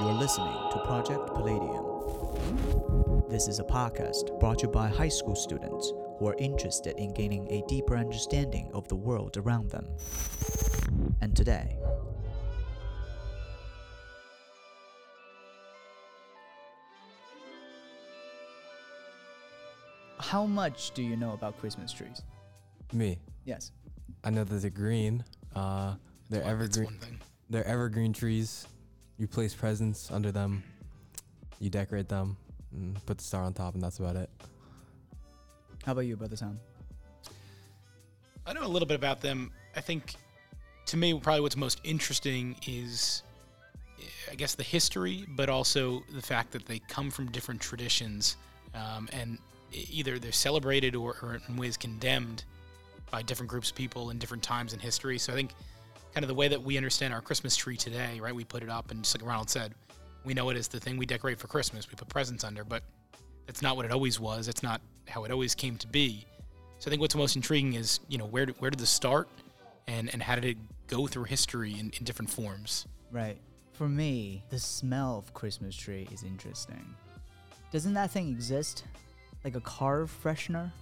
You're listening to Project Palladium. This is a podcast brought to you by high school students who are interested in gaining a deeper understanding of the world around them. And today, how much do you know about Christmas trees? Me? Yes. I know that they're green. They're evergreen. They're evergreen trees. You place presents under them, you decorate them, and put the star on top, and that's about it. How about you, Brother Tom? I know a little bit about them. I think, to me, probably what's most interesting is, I guess, the history, but also the fact that they come from different traditions, and either they're celebrated or in ways condemned by different groups of people in different times in history. So I think kind of the way that we understand our Christmas tree today, right? We put it up, and just like Ronald said, we know it is the thing we decorate for Christmas. We put presents under, but that's not what it always was. It's not how it always came to be. So I think what's most intriguing is, you know, where did this start, and how did it go through history in different forms? Right. For me, the smell of Christmas tree is interesting. Doesn't that thing exist? Like a car freshener?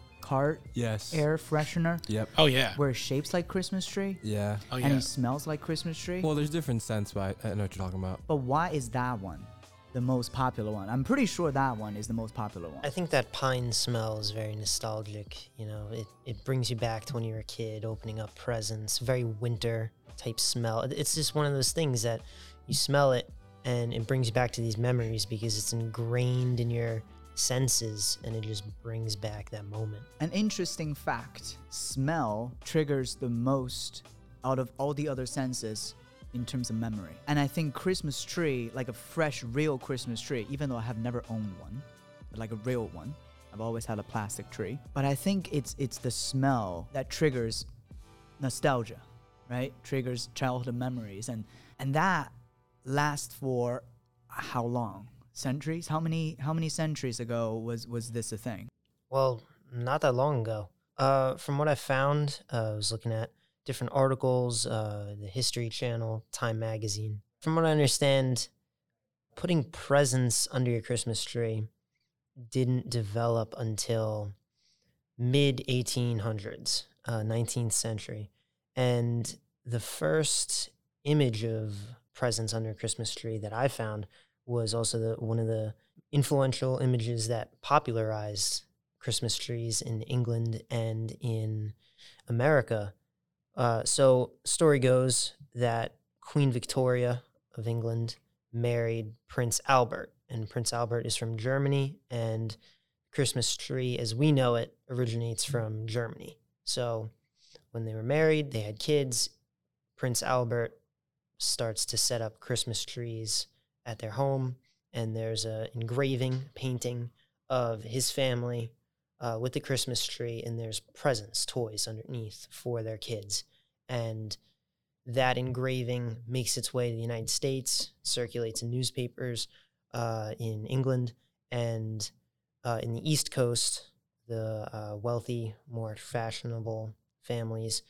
Yes. Air freshener. Yep. Oh yeah. Where it shapes like Christmas tree. Yeah. Oh yeah. And it smells like Christmas tree. Well, there's different scents, but I know what you're talking about. But why is that one the most popular one? I'm pretty sure that one is the most popular one. I think that pine smell is very nostalgic. You know, it brings you back to when you were a kid, opening up presents. Very winter type smell. It's just one of those things that you smell it and it brings you back to these memories because it's ingrained in your senses, and it just brings back that moment. An interesting fact: smell triggers the most out of all the other senses in terms of memory. And I think Christmas tree, like a fresh, real Christmas tree, even though I have never owned one, but like a real one, I've always had a plastic tree. But I think it's the smell that triggers nostalgia, right? Triggers childhood memories, and that lasts for how long? Centuries? How many centuries ago was this a thing? Well, not that long ago. From what I found, I was looking at different articles, the History Channel, Time Magazine. From what I understand, putting presents under your Christmas tree didn't develop until mid-1800s, 19th century. And the first image of presents under a Christmas tree that I found was also one of the influential images that popularized Christmas trees in England and in America. So story goes that Queen Victoria of England married Prince Albert, and Prince Albert is from Germany, and Christmas tree as we know it originates from Germany. So when they were married, they had kids. Prince Albert starts to set up Christmas trees at their home, and there's a engraving painting of his family with the Christmas tree, and there's presents, toys underneath for their kids. And that engraving makes its way to the United States, circulates in newspapers in England, and in the East Coast, the wealthy, more fashionable families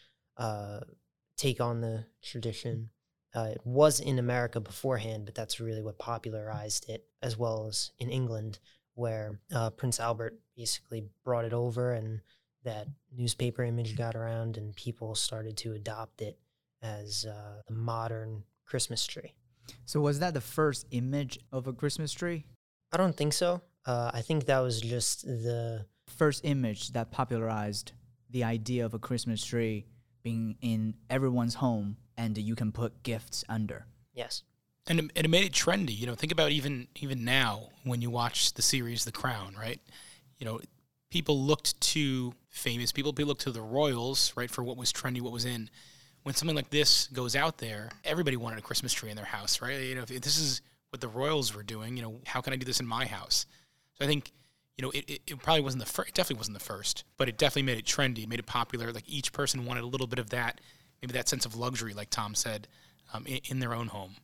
take on the tradition. It was in America beforehand, but that's really what popularized it, as well as in England, where Prince Albert basically brought it over, and that newspaper image got around, and people started to adopt it as a modern Christmas tree. So was that the first image of a Christmas tree? I don't think so. I think that was just the first image that popularized the idea of a Christmas tree being in everyone's home, and you can put gifts under. Yes. And it made it trendy. You know, think about even now when you watch the series The Crown, right? You know, people looked to famous people. People looked to the royals, right, for what was trendy, what was in. When something like this goes out there, everybody wanted a Christmas tree in their house, right? You know, if this is what the royals were doing, you know, how can I do this in my house? So I think, you know, it probably wasn't the first. It definitely wasn't the first, but it definitely made it trendy, made it popular. Like each person wanted a little bit of that. Maybe that sense of luxury, like Tom said, in their own home.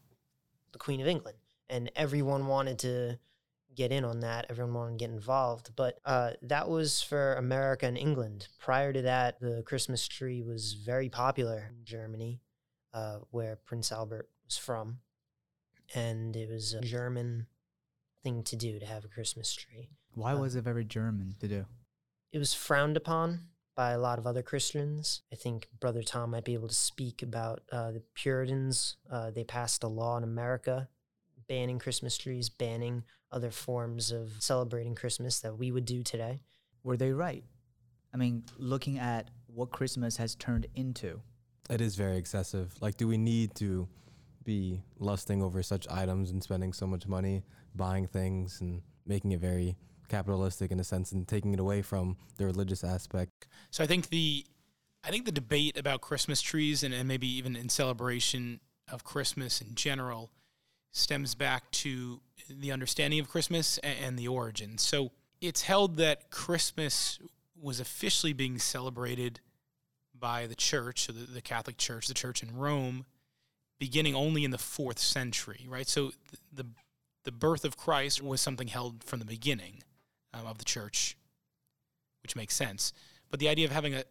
The Queen of England. And everyone wanted to get in on that. Everyone wanted to get involved. But that was for America and England. Prior to that, the Christmas tree was very popular in Germany, where Prince Albert was from. and it was a German thing to do, to have a Christmas tree. Why was it very German to do? It was frowned upon by a lot of other Christians. I think Brother Tom might be able to speak about the Puritans. They passed a law in America banning Christmas trees, banning other forms of celebrating Christmas that we would do today. Were they right? I mean, looking at what Christmas has turned into. It is very excessive. Like, do we need to be lusting over such items and spending so much money, buying things and making it very capitalistic in a sense and taking it away from the religious aspect? So I think the debate about Christmas trees and maybe even in celebration of Christmas in general stems back to the understanding of Christmas and the origin. So it's held that Christmas was officially being celebrated by the church, so the Catholic Church, the church in Rome, beginning only in the 4th century, right? So the birth of Christ was something held from the beginning of the church, which makes sense. But the idea of having a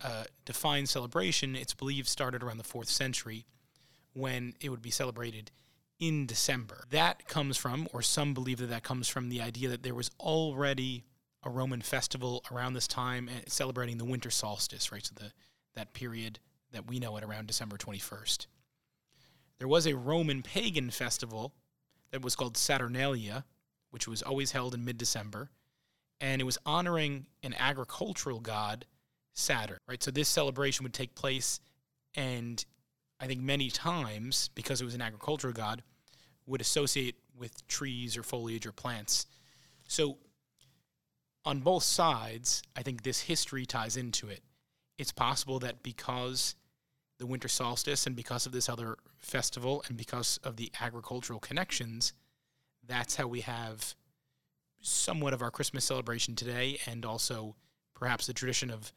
defined celebration, it's believed, started around the 4th century when it would be celebrated in December. That comes from, or some believe that comes from, the idea that there was already a Roman festival around this time celebrating the winter solstice, right? So that period that we know it around December 21st. There was a Roman pagan festival that was called Saturnalia, which was always held in mid-December, and it was honoring an agricultural god, Saturn, right? So this celebration would take place, and I think many times, because it was an agricultural god, would associate with trees or foliage or plants. So on both sides, I think this history ties into it. It's possible that because the winter solstice and because of this other festival and because of the agricultural connections, that's how we have somewhat of our Christmas celebration today, and also perhaps the tradition of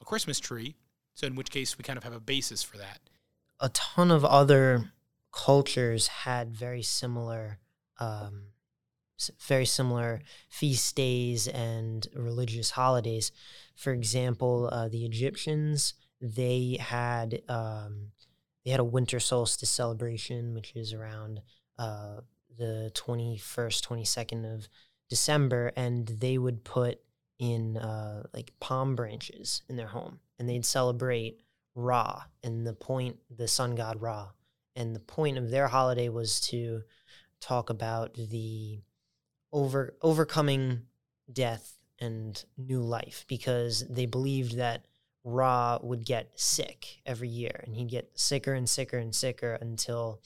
a Christmas tree. So in which case we kind of have a basis for that. A ton of other cultures had very similar feast days and religious holidays. For example, the Egyptians, they had a winter solstice celebration, which is around the 21st, 22nd of December, and they would put in like palm branches in their home, and they'd celebrate Ra, and the sun god Ra. And the point of their holiday was to talk about the overcoming death and new life, because they believed that Ra would get sick every year, and he'd get sicker and sicker and sicker until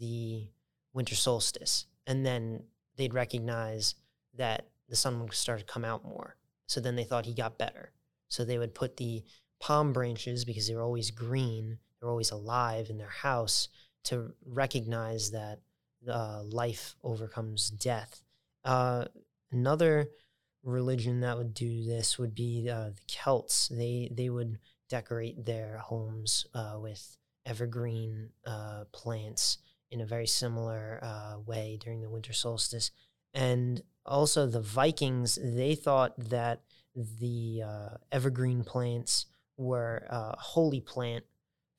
the winter solstice. And then they'd recognize that the sun would start to come out more. So then they thought he got better. So they would put the palm branches, because they were always green, they were always alive in their house, to recognize that life overcomes death. Another religion that would do this would be the Celts. They would decorate their homes with evergreen plants in a very similar way during the winter solstice. And also the Vikings, they thought that the evergreen plants were a holy plant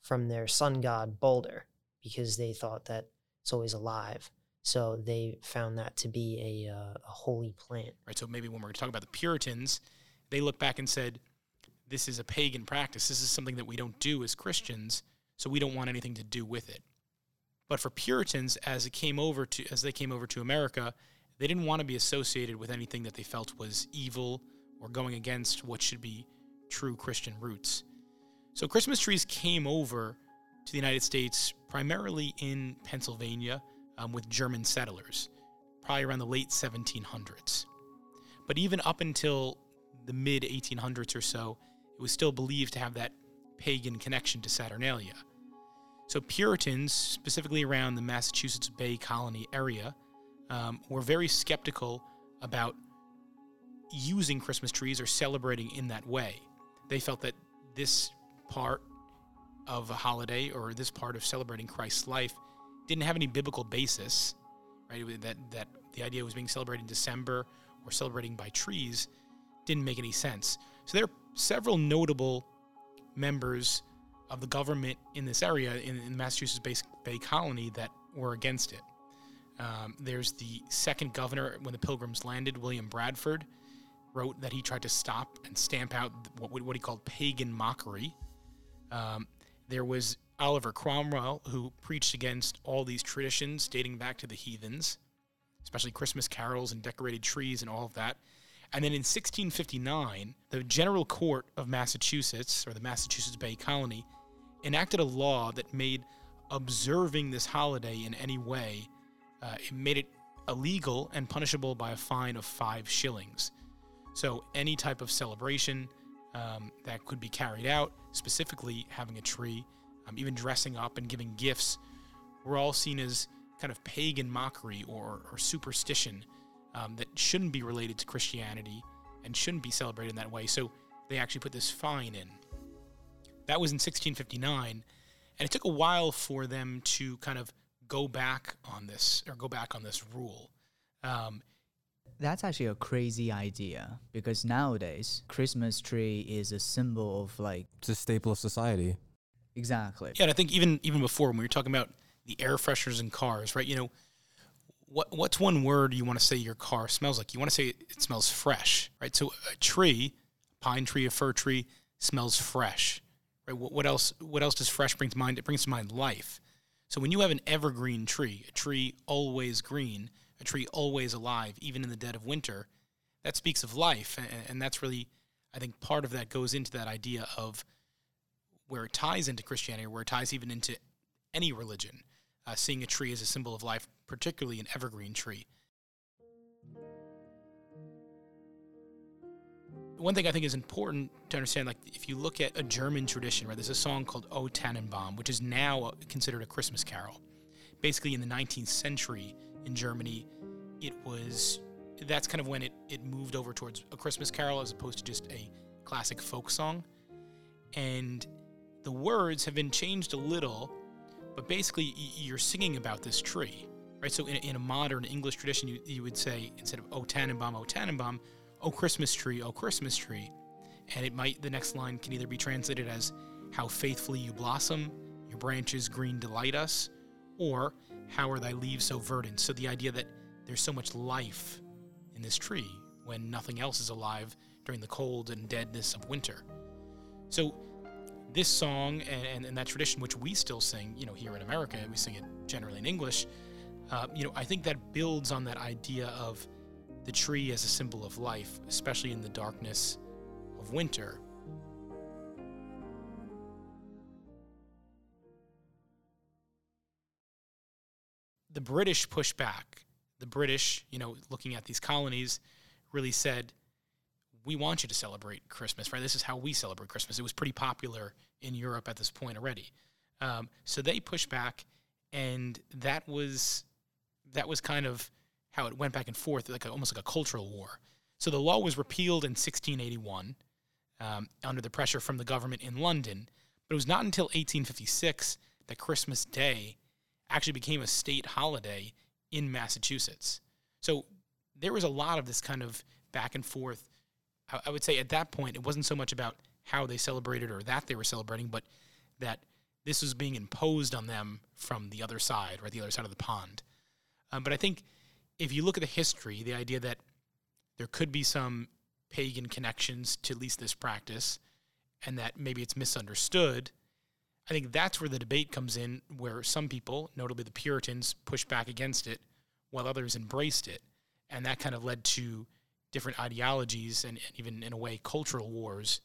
from their sun god Balder, because they thought that it's always alive. So they found that to be a holy plant. Right. So maybe when we're talking about the Puritans, they looked back and said, this is a pagan practice. This is something that we don't do as Christians, so we don't want anything to do with it. But for Puritans, as they came over to America, they didn't want to be associated with anything that they felt was evil or going against what should be true Christian roots. So Christmas trees came over to the United States primarily in Pennsylvania, with German settlers, probably around the late 1700s. But even up until the mid-1800s or so, it was still believed to have that pagan connection to Saturnalia. So Puritans, specifically around the Massachusetts Bay Colony area, were very skeptical about using Christmas trees or celebrating in that way. They felt that this part of a holiday, or this part of celebrating Christ's life, didn't have any biblical basis, right? That the idea was being celebrated in December or celebrating by trees didn't make any sense. So there are several notable members of the government in this area, in the Massachusetts Bay Colony, that were against it. There's the second governor when the Pilgrims landed, William Bradford, wrote that he tried to stop and stamp out what he called pagan mockery. There was Oliver Cromwell, who preached against all these traditions dating back to the heathens, especially Christmas carols and decorated trees and all of that. And then in 1659, the General Court of Massachusetts, or the Massachusetts Bay Colony, enacted a law that made observing this holiday in any way, it made it illegal and punishable by a fine of 5 shillings. So any type of celebration that could be carried out, specifically having a tree, even dressing up and giving gifts, were all seen as kind of pagan mockery or superstition that shouldn't be related to Christianity and shouldn't be celebrated in that way. So they actually put this fine in. That was in 1659, and it took a while for them to kind of go back on this rule. That's actually a crazy idea, because nowadays Christmas tree is a symbol of, like, it's a staple of society. Exactly. Yeah, and I think even before, when we were talking about the air fresheners in cars, right? You know, what's one word you want to say your car smells like? You want to say it smells fresh, right? So a tree, a pine tree, a fir tree, smells fresh, right? What else does fresh bring to mind? It brings to mind life. So when you have an evergreen tree, a tree always green, a tree always alive, even in the dead of winter, that speaks of life. And that's really, I think, part of that goes into that idea of where it ties into Christianity, where it ties even into any religion, seeing a tree as a symbol of life, particularly an evergreen tree. One thing I think is important to understand, like, if you look at a German tradition, right, there's a song called O Tannenbaum, which is now considered a Christmas carol. Basically, in the 19th century in Germany, that's kind of when it moved over towards a Christmas carol as opposed to just a classic folk song. And the words have been changed a little, but basically you're singing about this tree, right? So in a modern English tradition, you would say, instead of O Tannenbaum, O Tannenbaum, O Christmas tree, O Christmas tree. And the next line can either be translated as, how faithfully you blossom, your branches green delight us, or how are thy leaves so verdant? So the idea that there's so much life in this tree when nothing else is alive during the cold and deadness of winter. So this song and that tradition, which we still sing, you know, here in America, we sing it generally in English, you know, I think that builds on that idea of the tree as a symbol of life, especially in the darkness of winter. The British push back. The British, you know, looking at these colonies, really said, we want you to celebrate Christmas, right? This is how we celebrate Christmas. It was pretty popular in Europe at this point already. So they pushed back, and that was kind of how it went back and forth, almost like a cultural war. So the law was repealed in 1681 under the pressure from the government in London, but it was not until 1856 that Christmas Day actually became a state holiday in Massachusetts. So there was a lot of this kind of back and forth. I would say at that point, it wasn't so much about how they celebrated or that they were celebrating, but that this was being imposed on them from the other side, right, the other side of the pond. But I think if you look at the history, the idea that there could be some pagan connections to at least this practice, and that maybe it's misunderstood, I think that's where the debate comes in, where some people, notably the Puritans, pushed back against it, while others embraced it. And that kind of led to different ideologies and even, in a way, cultural wars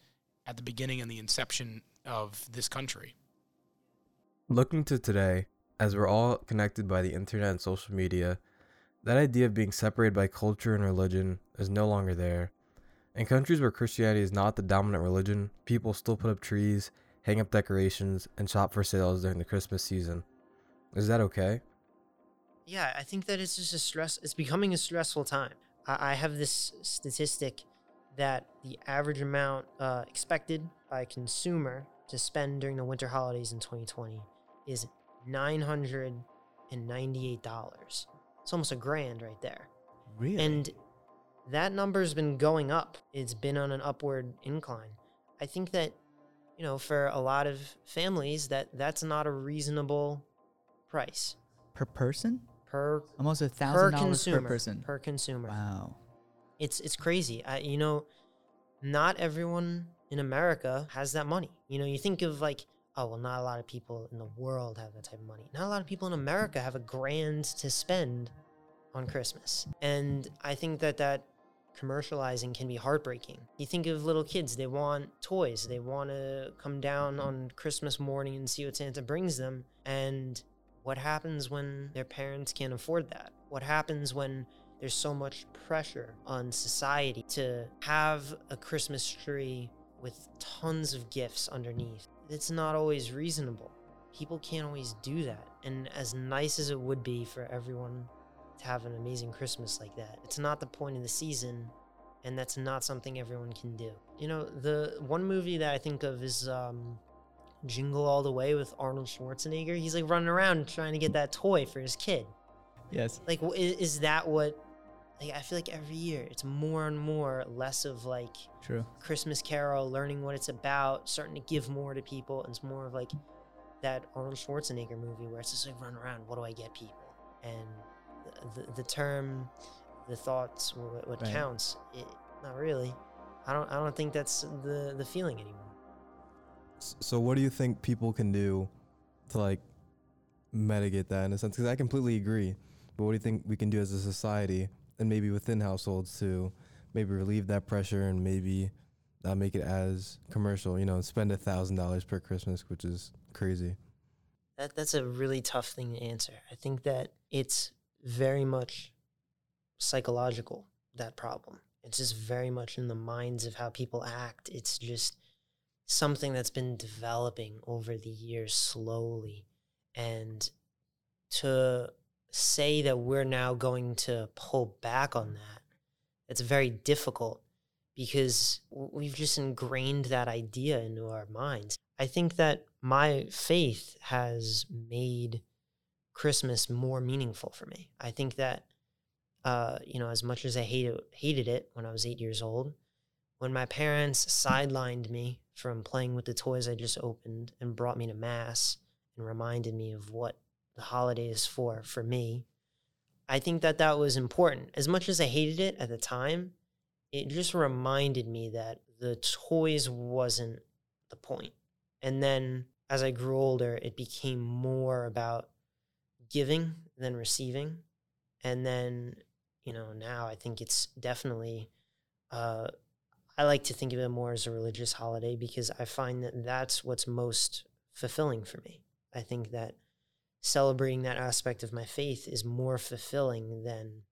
at the beginning and the inception of this country. Looking to today, as we're all connected by the internet and social media, that idea of being separated by culture and religion is no longer there. In countries where Christianity is not the dominant religion, people still put up trees, hang up decorations, and shop for sales during the Christmas season. Is that okay? Yeah, I think that it's just it's becoming a stressful time. I have this statistic that the average amount expected by a consumer to spend during the winter holidays in 2020 is $998. It's almost $1,000 right there. Really? And that number's been going up. It's been on an upward incline. I think that, you know, for a lot of families, that's not a reasonable price. Per person? per almost $1,000 per person per consumer. Wow, it's crazy. You know, not everyone in America has that money. You know, you think of like, oh well, not a lot of people in the world have that type of money. Not a lot of people in America have $1,000 to spend on Christmas, and I think that commercializing can be heartbreaking. You think of little kids, they want toys, they want to come down on Christmas morning and see what Santa brings them. And what happens when their parents can't afford that? What happens when there's so much pressure on society to have a Christmas tree with tons of gifts underneath? It's not always reasonable. People can't always do that. And as nice as it would be for everyone to have an amazing Christmas like that, it's not the point of the season, and that's not something everyone can do. You know, the one movie that I think of is Jingle All the Way with Arnold Schwarzenegger. He's like running around trying to get that toy for his kid. Yes. Like, is that what, like, I feel like every year it's more and more less of like true Christmas Carol, learning what it's about, starting to give more to people, and it's more of like that Arnold Schwarzenegger movie where it's just like run around, what do I get people? And the term, the thoughts, what right. counts, it, not really. I don't think that's the feeling anymore. So what do you think people can do to like mitigate that in a sense? Because I completely agree. But what do you think we can do as a society and maybe within households to maybe relieve that pressure and maybe not make it as commercial, you know, and spend $1,000 per Christmas, which is crazy? That's a really tough thing to answer. I think that it's very much psychological, that problem. It's just very much in the minds of how people act. It's just something that's been developing over the years slowly. And to say that we're now going to pull back on that, it's very difficult because we've just ingrained that idea into our minds. I think that my faith has made Christmas more meaningful for me. I think that, you know, as much as I hated it when I was 8 years old, when my parents sidelined me from playing with the toys I just opened and brought me to Mass and reminded me of what the holiday is for me, I think that that was important. As much as I hated it at the time, it just reminded me that the toys wasn't the point. And then as I grew older, it became more about giving than receiving. And then, you know, now I think it's definitely, I like to think of it more as a religious holiday because I find that that's what's most fulfilling for me. I think that celebrating that aspect of my faith is more fulfilling than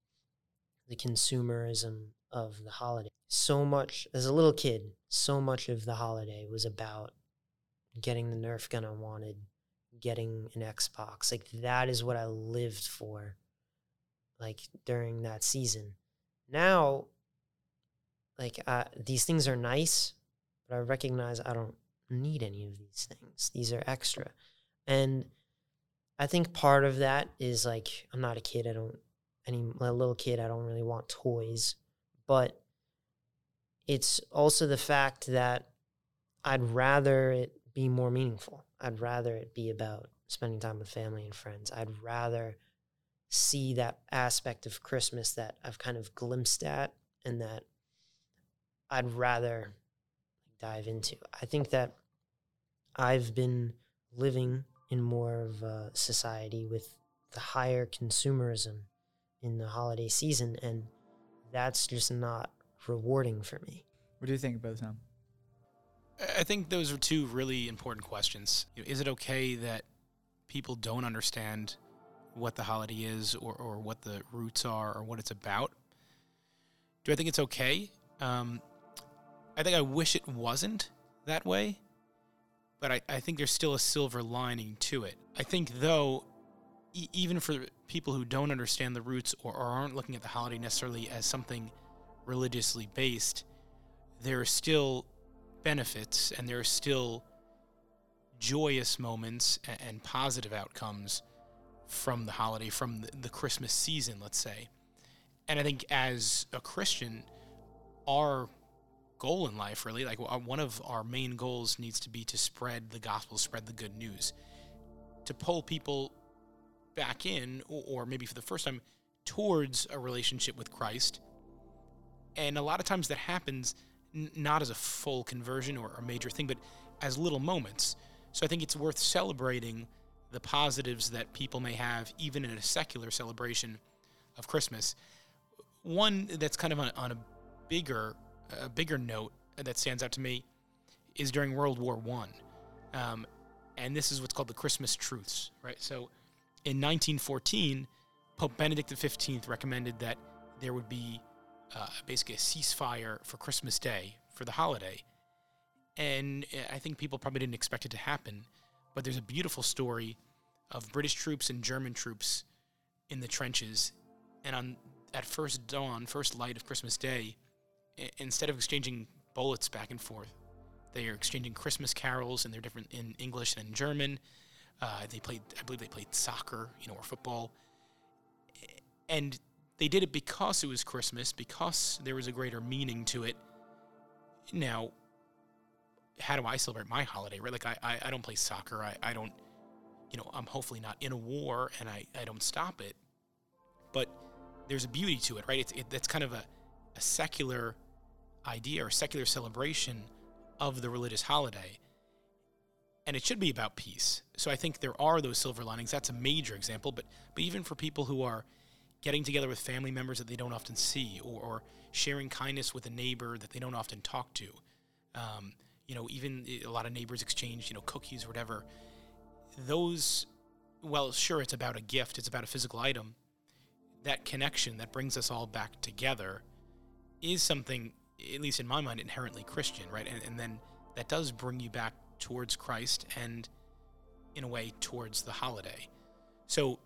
the consumerism of the holiday. So much, as a little kid, so much of the holiday was about getting the Nerf gun I wanted, getting an Xbox. Like, that is what I lived for, like, during that season. Now, like, these things are nice, but I recognize I don't need any of these things. These are extra. And I think part of that is, like, I'm not a kid. A little kid, I don't really want toys. But it's also the fact that I'd rather it be more meaningful. I'd rather it be about spending time with family and friends. I'd rather see that aspect of Christmas that I've kind of glimpsed at and that I'd rather dive into. I think that I've been living in more of a society with the higher consumerism in the holiday season, and that's just not rewarding for me. What do you think, Brother Tom? I think those are two really important questions. Is it okay that people don't understand what the holiday is or what the roots are or what it's about? Do I think it's okay? I think I wish it wasn't that way, but I think there's still a silver lining to it. I think, though, even for people who don't understand the roots or aren't looking at the holiday necessarily as something religiously based, there are still benefits and there are still joyous moments and positive outcomes from the holiday, from the Christmas season, let's say. And I think as a Christian, our goal in life, really, like one of our main goals needs to be to spread the gospel, spread the good news, to pull people back in, or maybe for the first time, towards a relationship with Christ. And a lot of times that happens not as a full conversion or a major thing, but as little moments. So I think it's worth celebrating the positives that people may have, even in a secular celebration of Christmas. One that's kind of on a bigger note that stands out to me is during World War I. And this is what's called the Christmas Truce, right? So in 1914, Pope Benedict XV recommended that there would be basically a ceasefire for Christmas Day, for the holiday. And I think people probably didn't expect it to happen, but there's a beautiful story of British troops and German troops in the trenches. And at first light of Christmas Day, instead of exchanging bullets back and forth, they are exchanging Christmas carols, and they're different in English and in German. I believe they played soccer, or football. And they did it because it was Christmas, because there was a greater meaning to it. Now, how do I celebrate my holiday, right? Like, I don't play soccer. I don't, I'm hopefully not in a war, and I don't stop it. But there's a beauty to it, right? That's kind of a secular idea or secular celebration of the religious holiday, and it should be about peace. So I think there are those silver linings. That's a major example, but even for people who are getting together with family members that they don't often see, or sharing kindness with a neighbor that they don't often talk to, even a lot of neighbors exchange, cookies or whatever. Those, well, sure, it's about a gift, it's about a physical item. That connection that brings us all back together is something, at least in my mind, inherently Christian, right? And then that does bring you back towards Christ and, in a way, towards the holiday. So,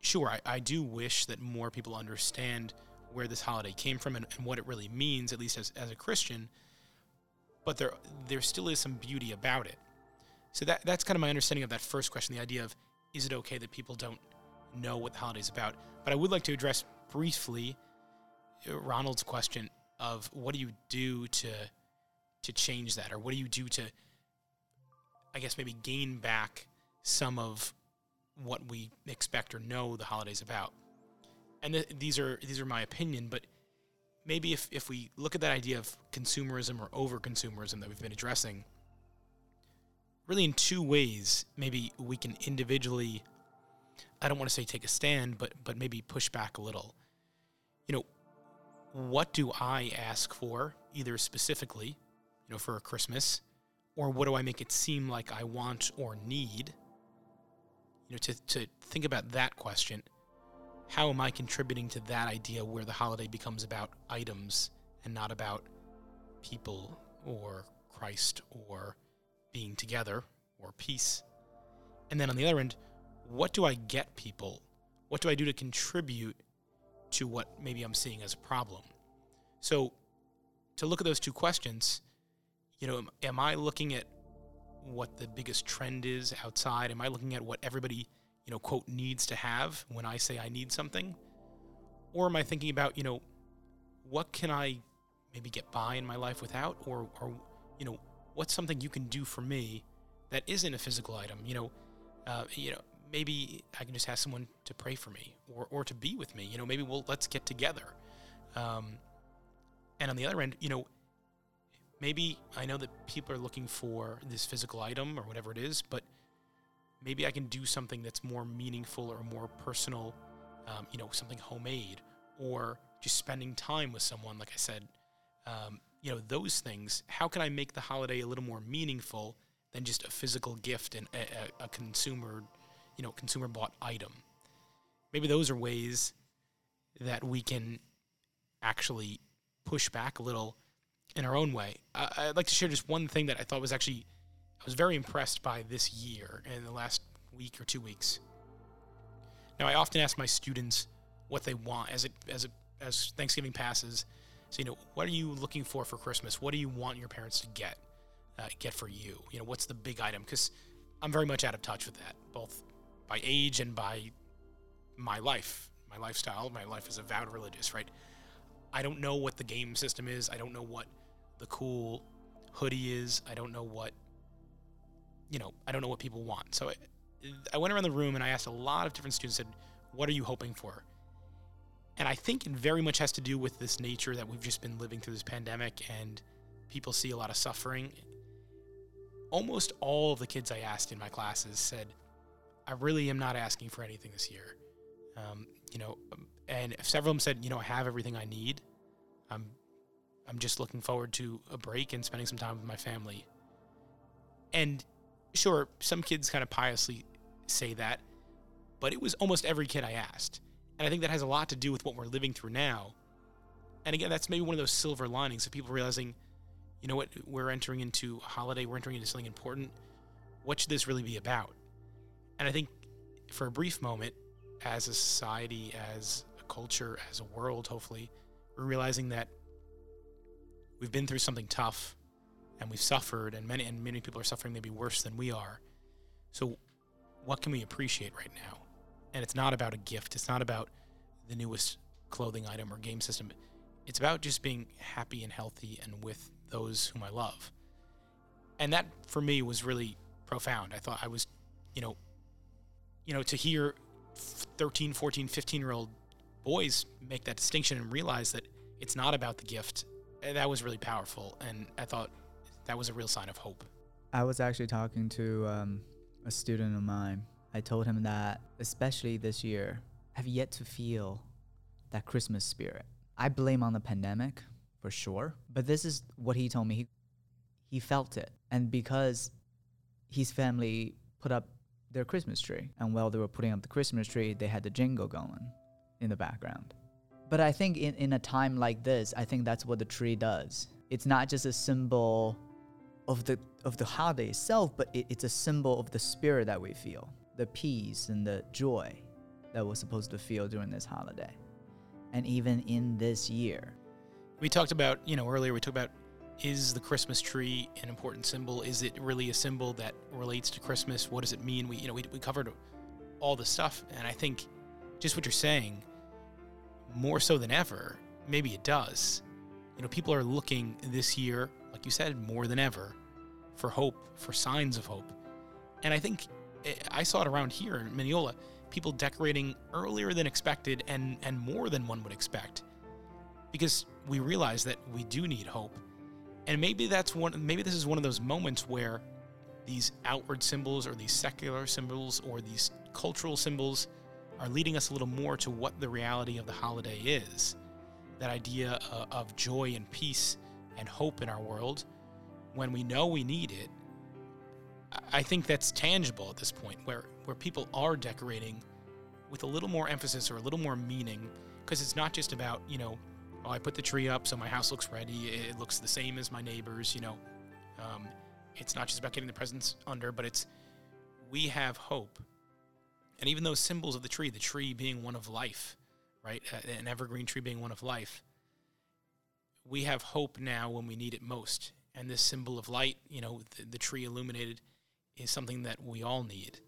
sure, I do wish that more people understand where this holiday came from and what it really means, at least as a Christian, but there still is some beauty about it. So that's kind of my understanding of that first question, the idea of, is it okay that people don't know what the holiday's about? But I would like to address briefly Ronald's question of what do you do to change that, or what do you do to, I guess, maybe gain back some of what we expect or know the holiday's about. And these are my opinion, but maybe if we look at that idea of consumerism or over-consumerism that we've been addressing, really in two ways, maybe we can individually, I don't want to say take a stand, but maybe push back a little. What do I ask for, either specifically, for a Christmas, or what do I make it seem like I want or need? To think about that question. How am I contributing to that idea where the holiday becomes about items and not about people or Christ or being together or peace? And then on the other end, what do I get people? What do I do to contribute to what maybe I'm seeing as a problem? So to look at those two questions, am I looking at what the biggest trend is outside? Am I looking at what everybody, quote, needs to have when I say I need something? Or am I thinking about, what can I maybe get by in my life without? Or what's something you can do for me that isn't a physical item? Maybe I can just ask someone to pray for me or to be with me. Maybe let's get together. And on the other end, maybe I know that people are looking for this physical item or whatever it is, but maybe I can do something that's more meaningful or more personal, something homemade, or just spending time with someone, like I said. Those things, how can I make the holiday a little more meaningful than just a physical gift and a consumer consumer-bought item? Maybe those are ways that we can actually push back a little in our own way. I'd like to share just one thing that I thought was actually, I was very impressed by this year in the last week or 2 weeks. Now, I often ask my students what they want as Thanksgiving passes. So, what are you looking for Christmas? What do you want your parents to get for you? What's the big item? Because I'm very much out of touch with that, both by age and by my life, my lifestyle. My life is avowed religious, right? I don't know what the game system is. I don't know what the cool hoodie is. I don't know what people want. So I went around the room and I asked a lot of different students, said, what are you hoping for? And I think it very much has to do with this nature that we've just been living through this pandemic, and people see a lot of suffering. Almost all of the kids I asked in my classes said, I really am not asking for anything this year. And several of them said, I have everything I need. I'm just looking forward to a break and spending some time with my family. And sure, some kids kind of piously say that, but it was almost every kid I asked. And I think that has a lot to do with what we're living through now. And again, that's maybe one of those silver linings of people realizing, you know what, we're entering into a holiday, we're entering into something important. What should this really be about? And I think for a brief moment, as a society, as a culture, as a world, hopefully, we're realizing that we've been through something tough and we've suffered, and many people are suffering maybe worse than we are. So what can we appreciate right now? And it's not about a gift. It's not about the newest clothing item or game system. It's about just being happy and healthy and with those whom I love. And that, for me, was really profound. I thought I was, to hear 13, 14, 15-year-old boys make that distinction and realize that it's not about the gift, that was really powerful. And I thought that was a real sign of hope. I was actually talking to a student of mine. I told him that, especially this year, I have yet to feel that Christmas spirit. I blame on the pandemic, for sure. But this is what he told me. He felt it. And because his family put up their Christmas tree, and while they were putting up the Christmas tree, they had the jingle going in the background. But I think in a time like this, I think that's what the tree does. It's not just a symbol of the holiday itself, but it's a symbol of the spirit that we feel, the peace and the joy that we're supposed to feel during this holiday. And even in this year. We talked about, earlier we talked about, is the Christmas tree an important symbol? Is it really a symbol that relates to Christmas? What does it mean? We covered all the stuff, and I think just what you're saying, more so than ever, maybe it does. People are looking this year, like you said, more than ever, for hope, for signs of hope. And I think I saw it around here in Mineola, people decorating earlier than expected and more than one would expect, because we realize that we do need hope. And maybe this is one of those moments where these outward symbols or these secular symbols or these cultural symbols are leading us a little more to what the reality of the holiday is. That idea of joy and peace and hope in our world when we know we need it. I think that's tangible at this point where people are decorating with a little more emphasis or a little more meaning, because it's not just about, I put the tree up so my house looks ready. It looks the same as my neighbors, It's not just about getting the presents under, but it's we have hope. And even those symbols of the tree being one of life, right? An evergreen tree being one of life. We have hope now when we need it most. And this symbol of light, the tree illuminated, is something that we all need.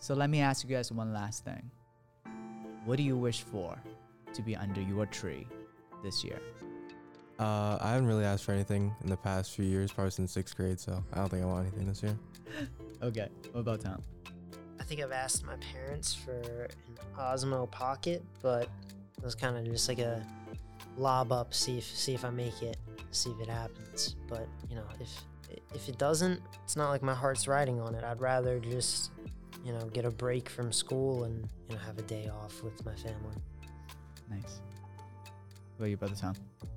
So let me ask you guys one last thing. What do you wish for to be under your tree this year? I haven't really asked for anything in the past few years, probably since 6th grade, so I don't think I want anything this year. Okay, what about Tom? I think I've asked my parents for an Osmo Pocket, but it was kind of just like a lob up, see if I make it, see if it happens. But, if it doesn't, it's not like my heart's riding on it. I'd rather just... get a break from school and, have a day off with my family. Nice. What about you, Brother Tom?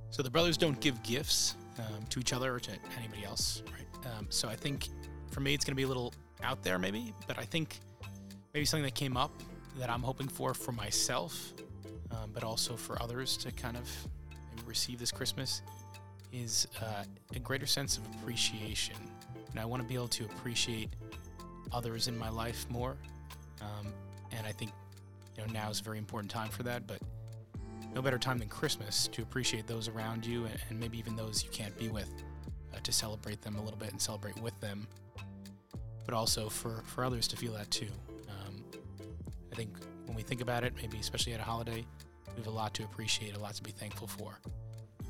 So the brothers don't give gifts to each other or to anybody else, right? So I think for me, it's going to be a little out there maybe, but I think maybe something that came up that I'm hoping for myself, but also for others to kind of maybe receive this Christmas is a greater sense of appreciation. And I want to be able to appreciate others in my life more, and I think now is a very important time for that, but no better time than Christmas to appreciate those around you and maybe even those you can't be with, to celebrate them a little bit and celebrate with them, but also for others to feel that too. I think when we think about it, maybe especially at a holiday, we have a lot to appreciate, a lot to be thankful for.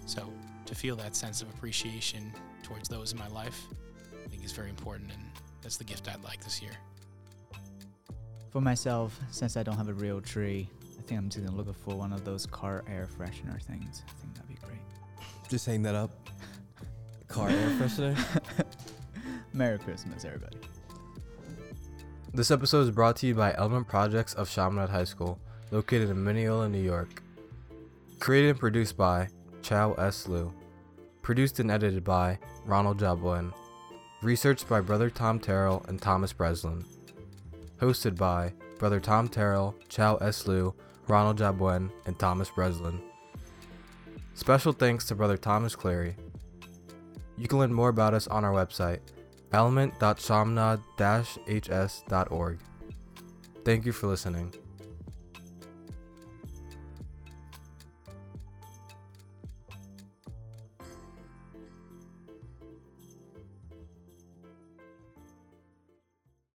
So to feel that sense of appreciation towards those in my life is very important, and that's the gift I'd like this year. For myself, since I don't have a real tree, I think I'm just going to look for one of those car air freshener things. I think that'd be great. Just hang that up. Car air freshener. Merry Christmas, everybody. This episode is brought to you by Element Projects of Chaminade High School, located in Mineola, New York. Created and produced by Chow S. Liu. Produced and edited by Ronald Jabouin. Researched by Brother Tom Terrell and Thomas Breslin. Hosted by Brother Tom Terrell, Chow S. Liu, Ronald Jabouin, and Thomas Breslin. Special thanks to Brother Thomas Clary. You can learn more about us on our website, element.chaminade-hs.org. Thank you for listening.